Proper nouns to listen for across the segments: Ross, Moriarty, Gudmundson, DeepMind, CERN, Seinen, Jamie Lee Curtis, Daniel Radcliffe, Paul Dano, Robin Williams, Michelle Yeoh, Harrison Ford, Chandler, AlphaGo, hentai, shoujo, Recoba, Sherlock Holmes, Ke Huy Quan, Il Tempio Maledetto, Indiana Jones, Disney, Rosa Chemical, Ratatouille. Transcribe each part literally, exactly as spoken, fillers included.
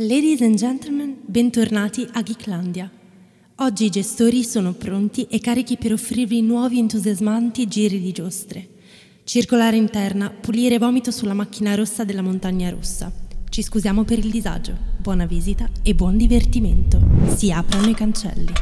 Ladies and gentlemen, bentornati a Geeklandia. Oggi i gestori sono pronti e carichi per offrirvi nuovi entusiasmanti giri di giostre. Circolare interna, pulire vomito sulla macchina rossa della montagna rossa. Ci scusiamo per il disagio, buona visita e buon divertimento. Si aprono i cancelli.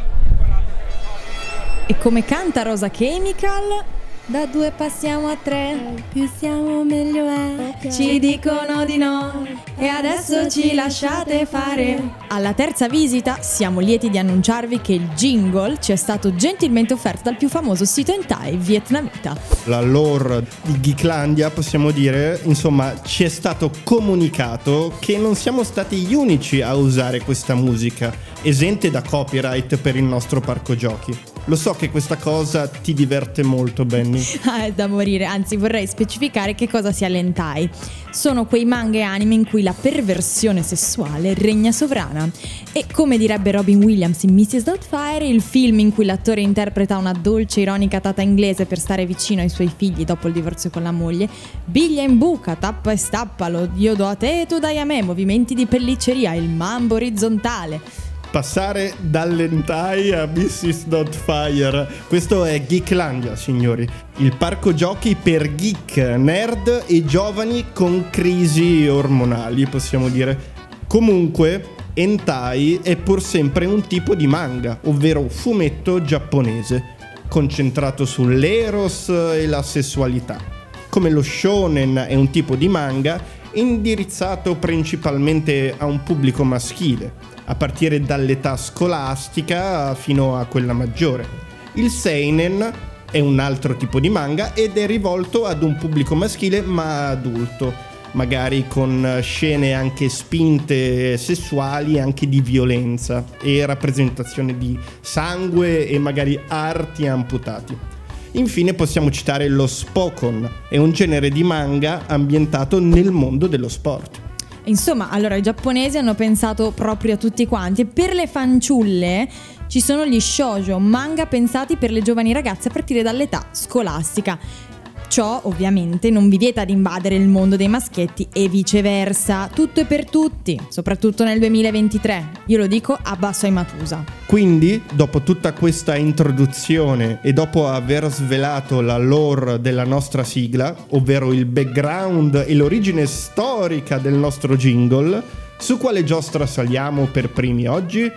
E come canta Rosa Chemical? Da due passiamo a tre, più siamo meglio è. Ci dicono di no e adesso ci lasciate fare. Alla terza visita siamo lieti di annunciarvi che il jingle ci è stato gentilmente offerto dal più famoso sito hentai vietnamita. La lore di Geeklandia, possiamo dire, insomma, ci è stato comunicato che non siamo stati gli unici a usare questa musica, esente da copyright per il nostro parco giochi. Lo so che questa cosa ti diverte molto, Benny. Ah, è da morire, anzi vorrei specificare che cosa sia l'hentai. Sono quei manga e anime in cui la perversione sessuale regna sovrana. E come direbbe Robin Williams in missus Doubtfire, il film in cui l'attore interpreta una dolce ironica tata inglese per stare vicino ai suoi figli dopo il divorzio con la moglie, biglia in buca, tappa e stappalo, io do a te e tu dai a me, movimenti di pellicceria, il mambo orizzontale. Passare dall'hentai a missus Doubtfire. Questo è Geeklandia, signori. Il parco giochi per geek, nerd e giovani con crisi ormonali, possiamo dire. Comunque, hentai è pur sempre un tipo di manga, ovvero fumetto giapponese, concentrato sull'eros e la sessualità. Come lo shonen è un tipo di manga indirizzato principalmente a un pubblico maschile, a partire dall'età scolastica fino a quella maggiore. Il Seinen è un altro tipo di manga ed è rivolto ad un pubblico maschile ma adulto, magari con scene anche spinte sessuali, anche di violenza e rappresentazione di sangue e magari arti amputati. Infine possiamo citare lo spokon, è un genere di manga ambientato nel mondo dello sport. Insomma, allora i giapponesi hanno pensato proprio a tutti quanti. E per le fanciulle ci sono gli shoujo, manga pensati per le giovani ragazze a partire dall'età scolastica. Ciò ovviamente non vi vieta di invadere il mondo dei maschietti e viceversa. Tutto è per tutti, soprattutto nel duemilaventitré. Io lo dico a basso ai Matusa. Quindi, dopo tutta questa introduzione e dopo aver svelato la lore della nostra sigla, ovvero il background e l'origine storica del nostro jingle, su quale giostra saliamo per primi oggi?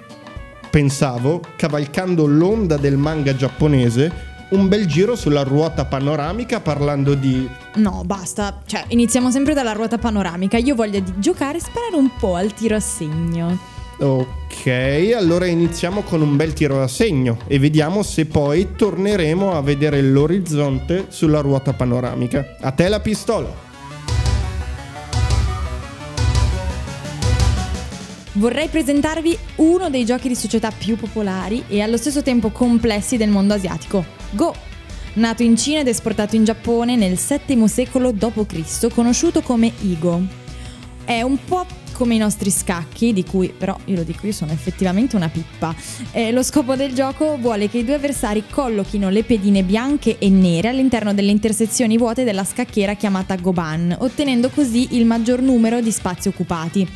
Pensavo, cavalcando l'onda del manga giapponese, un bel giro sulla ruota panoramica parlando di... No, basta, cioè iniziamo sempre dalla ruota panoramica. Io voglio di giocare e sparare un po' al tiro a segno. Ok, allora iniziamo con un bel tiro a segno e vediamo se poi torneremo a vedere l'orizzonte sulla ruota panoramica. A te la pistola! Vorrei presentarvi uno dei giochi di società più popolari e allo stesso tempo complessi del mondo asiatico, Go, nato in Cina ed esportato in Giappone nel settimo secolo dopo Cristo, conosciuto come Igo. È un po' come i nostri scacchi, di cui però, io lo dico, io sono effettivamente una pippa. Eh, lo scopo del gioco vuole che i due avversari collochino le pedine bianche e nere all'interno delle intersezioni vuote della scacchiera chiamata Goban, ottenendo così il maggior numero di spazi occupati.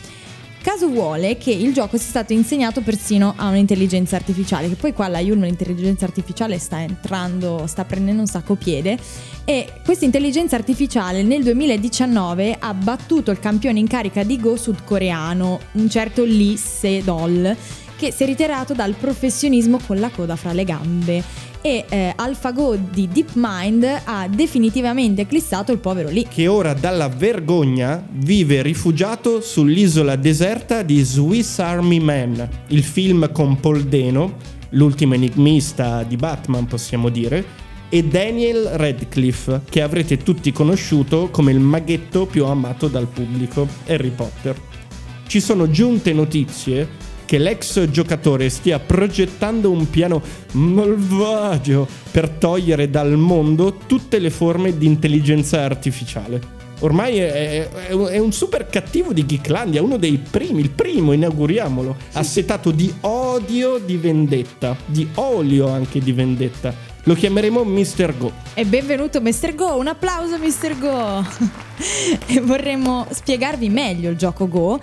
Caso vuole che il gioco sia stato insegnato persino a un'intelligenza artificiale, che poi qua alla Yulm l'intelligenza artificiale sta entrando, sta prendendo un sacco piede, e questa intelligenza artificiale nel duemiladiciannove ha battuto il campione in carica di Go sudcoreano, un certo Lee Sedol, che si è ritirato dal professionismo con la coda fra le gambe, e eh, AlphaGo di DeepMind ha definitivamente eclissato il povero Lee, che ora dalla vergogna vive rifugiato sull'isola deserta di Swiss Army Man, il film con Paul Dano, l'ultimo enigmista di Batman, possiamo dire, e Daniel Radcliffe, che avrete tutti conosciuto come il maghetto più amato dal pubblico, Harry Potter. Ci sono giunte notizie che l'ex giocatore stia progettando un piano malvagio per togliere dal mondo tutte le forme di intelligenza artificiale. Ormai è, è, è un super cattivo di Geeklandia, uno dei primi, il primo, inauguriamolo, sì. Assetato di odio, di vendetta, di olio anche di vendetta. Lo chiameremo mister Go. E benvenuto mister Go, un applauso mister Go! E vorremmo spiegarvi meglio il gioco Go,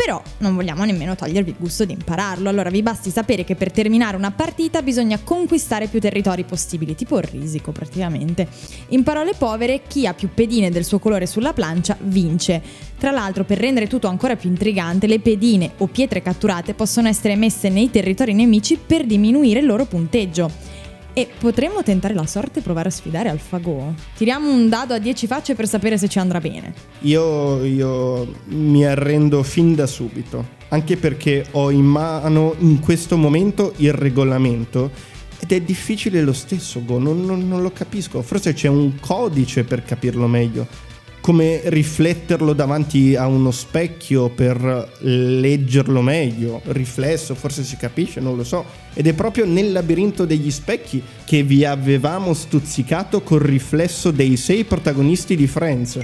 Però non vogliamo nemmeno togliervi il gusto di impararlo. Allora vi basti sapere che per terminare una partita bisogna conquistare più territori possibili, tipo il risico praticamente. In parole povere, chi ha più pedine del suo colore sulla plancia vince. Tra l'altro, per rendere tutto ancora più intrigante, le pedine o pietre catturate possono essere messe nei territori nemici per diminuire il loro punteggio. E potremmo tentare la sorte e provare a sfidare AlphaGo. Tiriamo un dado a dieci facce per sapere se ci andrà bene. Io, io mi arrendo fin da subito, anche perché ho in mano in questo momento il regolamento ed è difficile lo stesso, Go, non, non, non lo capisco. Forse c'è un codice per capirlo meglio, come rifletterlo davanti a uno specchio per leggerlo meglio, riflesso, forse si capisce, non lo so. Ed è proprio nel labirinto degli specchi che vi avevamo stuzzicato col riflesso dei sei protagonisti di Friends.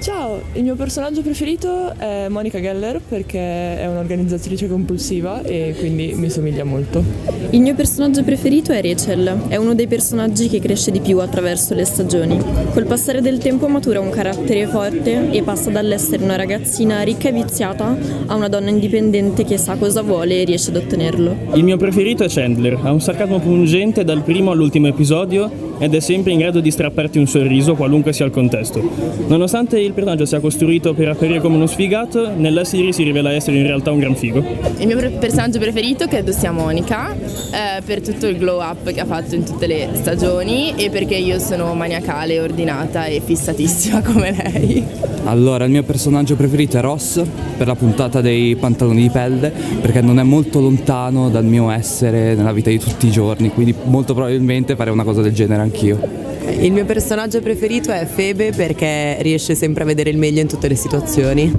Ciao, il mio personaggio preferito è Monica Geller perché è un'organizzatrice compulsiva e quindi mi somiglia molto. Il mio personaggio preferito è Rachel, è uno dei personaggi che cresce di più attraverso le stagioni. Col passare del tempo matura un carattere forte e passa dall'essere una ragazzina ricca e viziata a una donna indipendente che sa cosa vuole e riesce ad ottenerlo. Il mio preferito è Chandler, ha un sarcasmo pungente dal primo all'ultimo episodio ed è sempre in grado di strapparti un sorriso qualunque sia il contesto. Nonostante il Il personaggio sia costruito per apparire come uno sfigato, nella serie si rivela essere in realtà un gran figo. Il mio personaggio preferito credo sia Monica, eh, per tutto il glow up che ha fatto in tutte le stagioni e perché io sono maniacale, ordinata e fissatissima come lei. Allora, il mio personaggio preferito è Ross, per la puntata dei pantaloni di pelle, perché non è molto lontano dal mio essere nella vita di tutti i giorni, quindi molto probabilmente farei una cosa del genere anch'io. Il mio personaggio preferito è Phoebe perché riesce sempre a vedere il meglio in tutte le situazioni.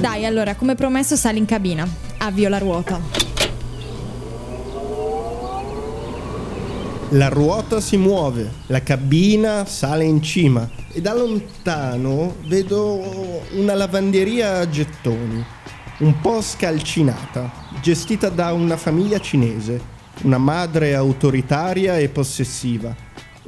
Dai, allora, come promesso sali in cabina. Avvio la ruota. La ruota si muove, la cabina sale in cima e da lontano vedo una lavanderia a gettoni, un po' scalcinata, gestita da una famiglia cinese. Una madre autoritaria e possessiva,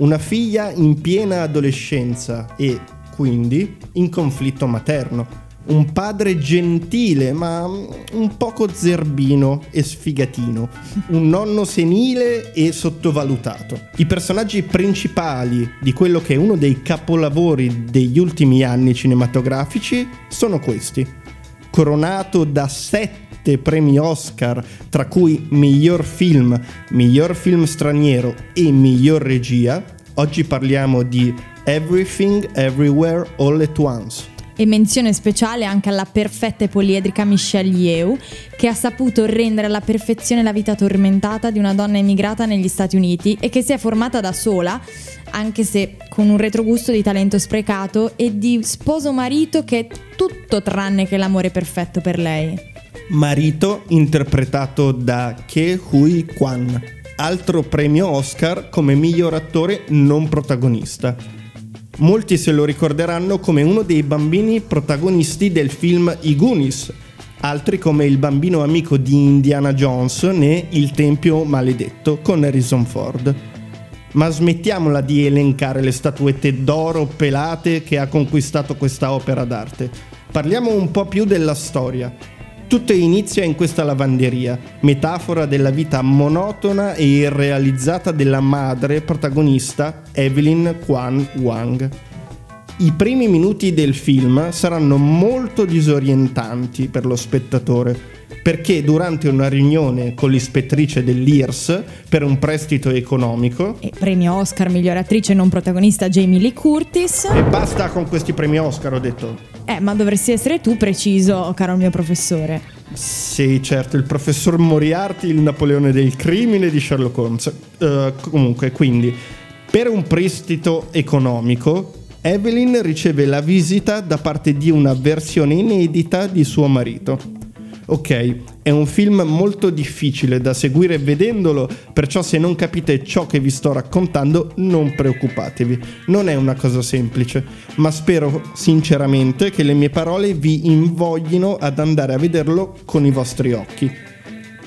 una figlia in piena adolescenza e, quindi, in conflitto materno, un padre gentile ma un poco zerbino e sfigatino, un nonno senile e sottovalutato. I personaggi principali di quello che è uno dei capolavori degli ultimi anni cinematografici sono questi, coronato da sette premi Oscar, tra cui miglior film, miglior film straniero e miglior regia. Oggi parliamo di Everything, Everywhere, All at Once. E menzione speciale anche alla perfetta e poliedrica Michelle Yeoh, che ha saputo rendere alla perfezione la vita tormentata di una donna emigrata negli Stati Uniti e che si è formata da sola, anche se con un retrogusto di talento sprecato e di sposo marito che è tutto tranne che l'amore perfetto per lei. Marito interpretato da Ke Huy Quan, altro premio Oscar come miglior attore non protagonista. Molti se lo ricorderanno come uno dei bambini protagonisti del film I Goonies, altri come il bambino amico di Indiana Jones né Il Tempio Maledetto con Harrison Ford. Ma smettiamola di elencare le statuette d'oro pelate che ha conquistato questa opera d'arte. Parliamo un po' più della storia. Tutto inizia in questa lavanderia, metafora della vita monotona e irrealizzata della madre protagonista Evelyn Quan Wang. I primi minuti del film saranno molto disorientanti per lo spettatore, perché durante una riunione con l'ispettrice dell'I R S per un prestito economico e premio Oscar miglior attrice non protagonista Jamie Lee Curtis. E basta con questi premi Oscar, ho detto. Eh, ma dovresti essere tu preciso, caro mio professore. Sì, certo, il professor Moriarty, il Napoleone del crimine di Sherlock Holmes. uh, Comunque, quindi, per un prestito economico, Evelyn riceve la visita da parte di una versione inedita di suo marito. Ok, è un film molto difficile da seguire vedendolo, perciò se non capite ciò che vi sto raccontando non preoccupatevi, non è una cosa semplice, ma spero sinceramente che le mie parole vi invoglino ad andare a vederlo con i vostri occhi.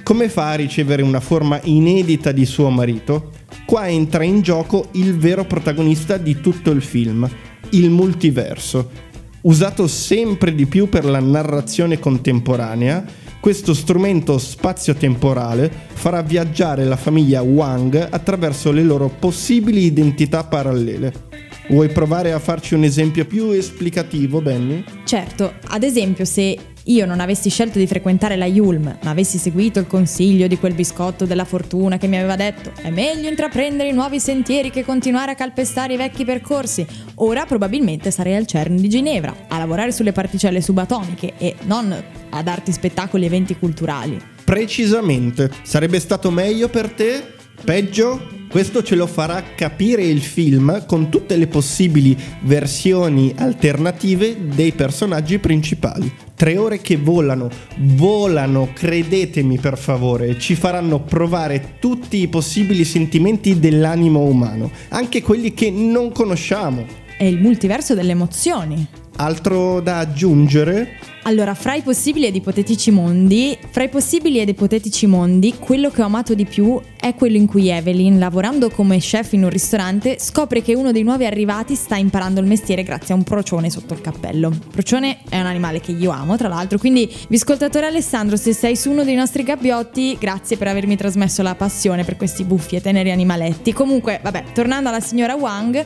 Come fa a ricevere una forma inedita di suo marito? Qua entra in gioco il vero protagonista di tutto il film, il multiverso. usato sempre di più per la narrazione contemporanea, questo strumento spazio-temporale farà viaggiare la famiglia Wang attraverso le loro possibili identità parallele. Vuoi provare a farci un esempio più esplicativo, Benny? Certo, ad esempio se io non avessi scelto di frequentare la Yulm, ma avessi seguito il consiglio di quel biscotto della fortuna che mi aveva detto è meglio intraprendere i nuovi sentieri che continuare a calpestare i vecchi percorsi, ora probabilmente sarei al CERN di Ginevra, a lavorare sulle particelle subatomiche e non a darti spettacoli e eventi culturali. Precisamente. Sarebbe stato meglio per te? Peggio? Questo ce lo farà capire il film con tutte le possibili versioni alternative dei personaggi principali. Tre ore che volano, volano, credetemi per favore, ci faranno provare tutti i possibili sentimenti dell'animo umano, anche quelli che non conosciamo. È il multiverso delle emozioni. Altro da aggiungere? Allora, fra i possibili ed ipotetici mondi, fra i possibili ed ipotetici mondi, quello che ho amato di più è quello in cui Evelyn, lavorando come chef in un ristorante, scopre che uno dei nuovi arrivati sta imparando il mestiere grazie a un procione sotto il cappello. Procione è un animale che io amo, tra l'altro, quindi viscoltatore Alessandro, se sei su uno dei nostri gabbiotti, grazie per avermi trasmesso la passione per questi buffi e teneri animaletti. Comunque, vabbè, tornando alla signora Wang,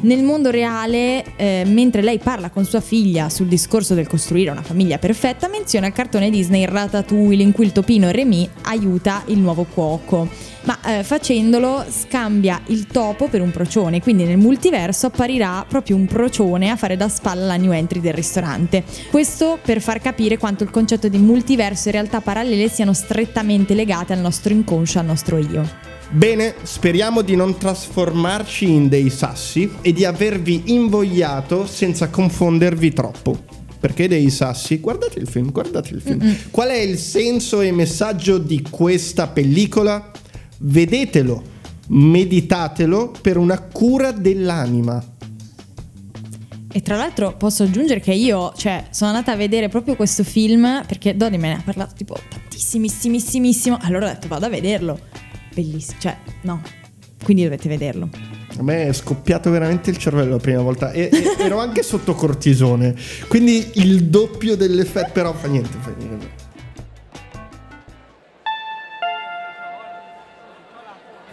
nel mondo reale, eh, mentre lei parla con sua figlia sul discorso del costruire una famiglia famiglia perfetta, menziona il cartone Disney Ratatouille in cui il topino Remy aiuta il nuovo cuoco, ma eh, facendolo scambia il topo per un procione, quindi nel multiverso apparirà proprio un procione a fare da spalla alla new entry del ristorante. Questo per far capire quanto il concetto di multiverso e realtà parallele siano strettamente legate al nostro inconscio, al nostro io. Bene, speriamo di non trasformarci in dei sassi e di avervi invogliato senza confondervi troppo. Perché dei sassi? Guardate il film, guardate il film. Mm-mm. Qual è il senso e messaggio di questa pellicola? Vedetelo, meditatelo per una cura dell'anima. E tra l'altro posso aggiungere che io, cioè, sono andata a vedere proprio questo film perché Dodi me ne ha parlato tipo tantissimissimissimo, allora ho detto vado a vederlo. Bellissimo, cioè, no, quindi dovete vederlo. A me è scoppiato veramente il cervello la prima volta e, e ero anche sotto cortisone, quindi il doppio dell'effetto, però fa niente, fa niente.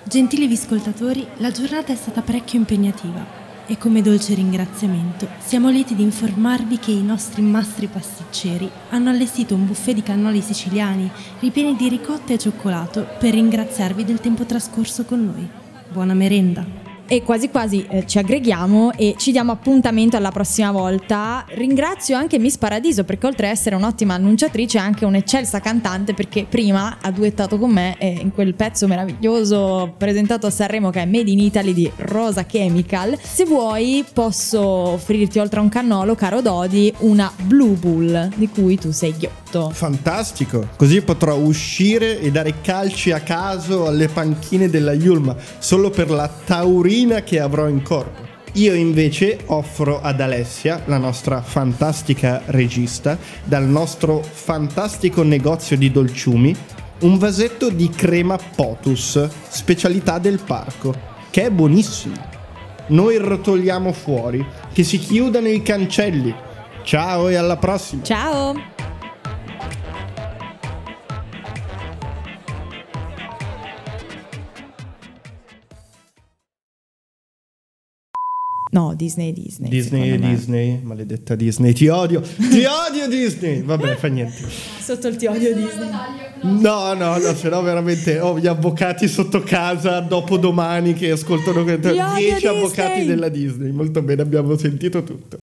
Gentili viscoltatori, la giornata è stata parecchio impegnativa e come dolce ringraziamento siamo lieti di informarvi che i nostri mastri pasticceri hanno allestito un buffet di cannoli siciliani ripieni di ricotta e cioccolato per ringraziarvi del tempo trascorso con noi. Buona merenda! E quasi quasi eh, ci aggreghiamo e ci diamo appuntamento alla prossima volta. Ringrazio anche Miss Paradiso perché oltre a essere un'ottima annunciatrice è anche un'eccelsa cantante, perché prima ha duettato con me eh, in quel pezzo meraviglioso presentato a Sanremo che è Made in Italy di Rosa Chemical. Se vuoi posso offrirti, oltre a un cannolo, caro Dodi, una Blue Bull di cui tu sei ghiotto. Fantastico, così potrò uscire e dare calci a caso alle panchine della Yulma solo per la taurina che avrò in corpo. Io invece offro ad Alessia, la nostra fantastica regista, dal nostro fantastico negozio di dolciumi, un vasetto di crema Potus, specialità del parco, che è buonissimo. Noi rotoliamo fuori, che si chiudano i cancelli. Ciao e alla prossima. Ciao. No, Disney, Disney. Disney, Disney, maledetta Disney. Ti odio, ti odio Disney. Vabbè, fa niente. Sotto il ti odio Disney. No, no, no, se no veramente ho gli avvocati sotto casa dopo domani che ascoltano dieci avvocati della Disney. Molto bene, abbiamo sentito tutto.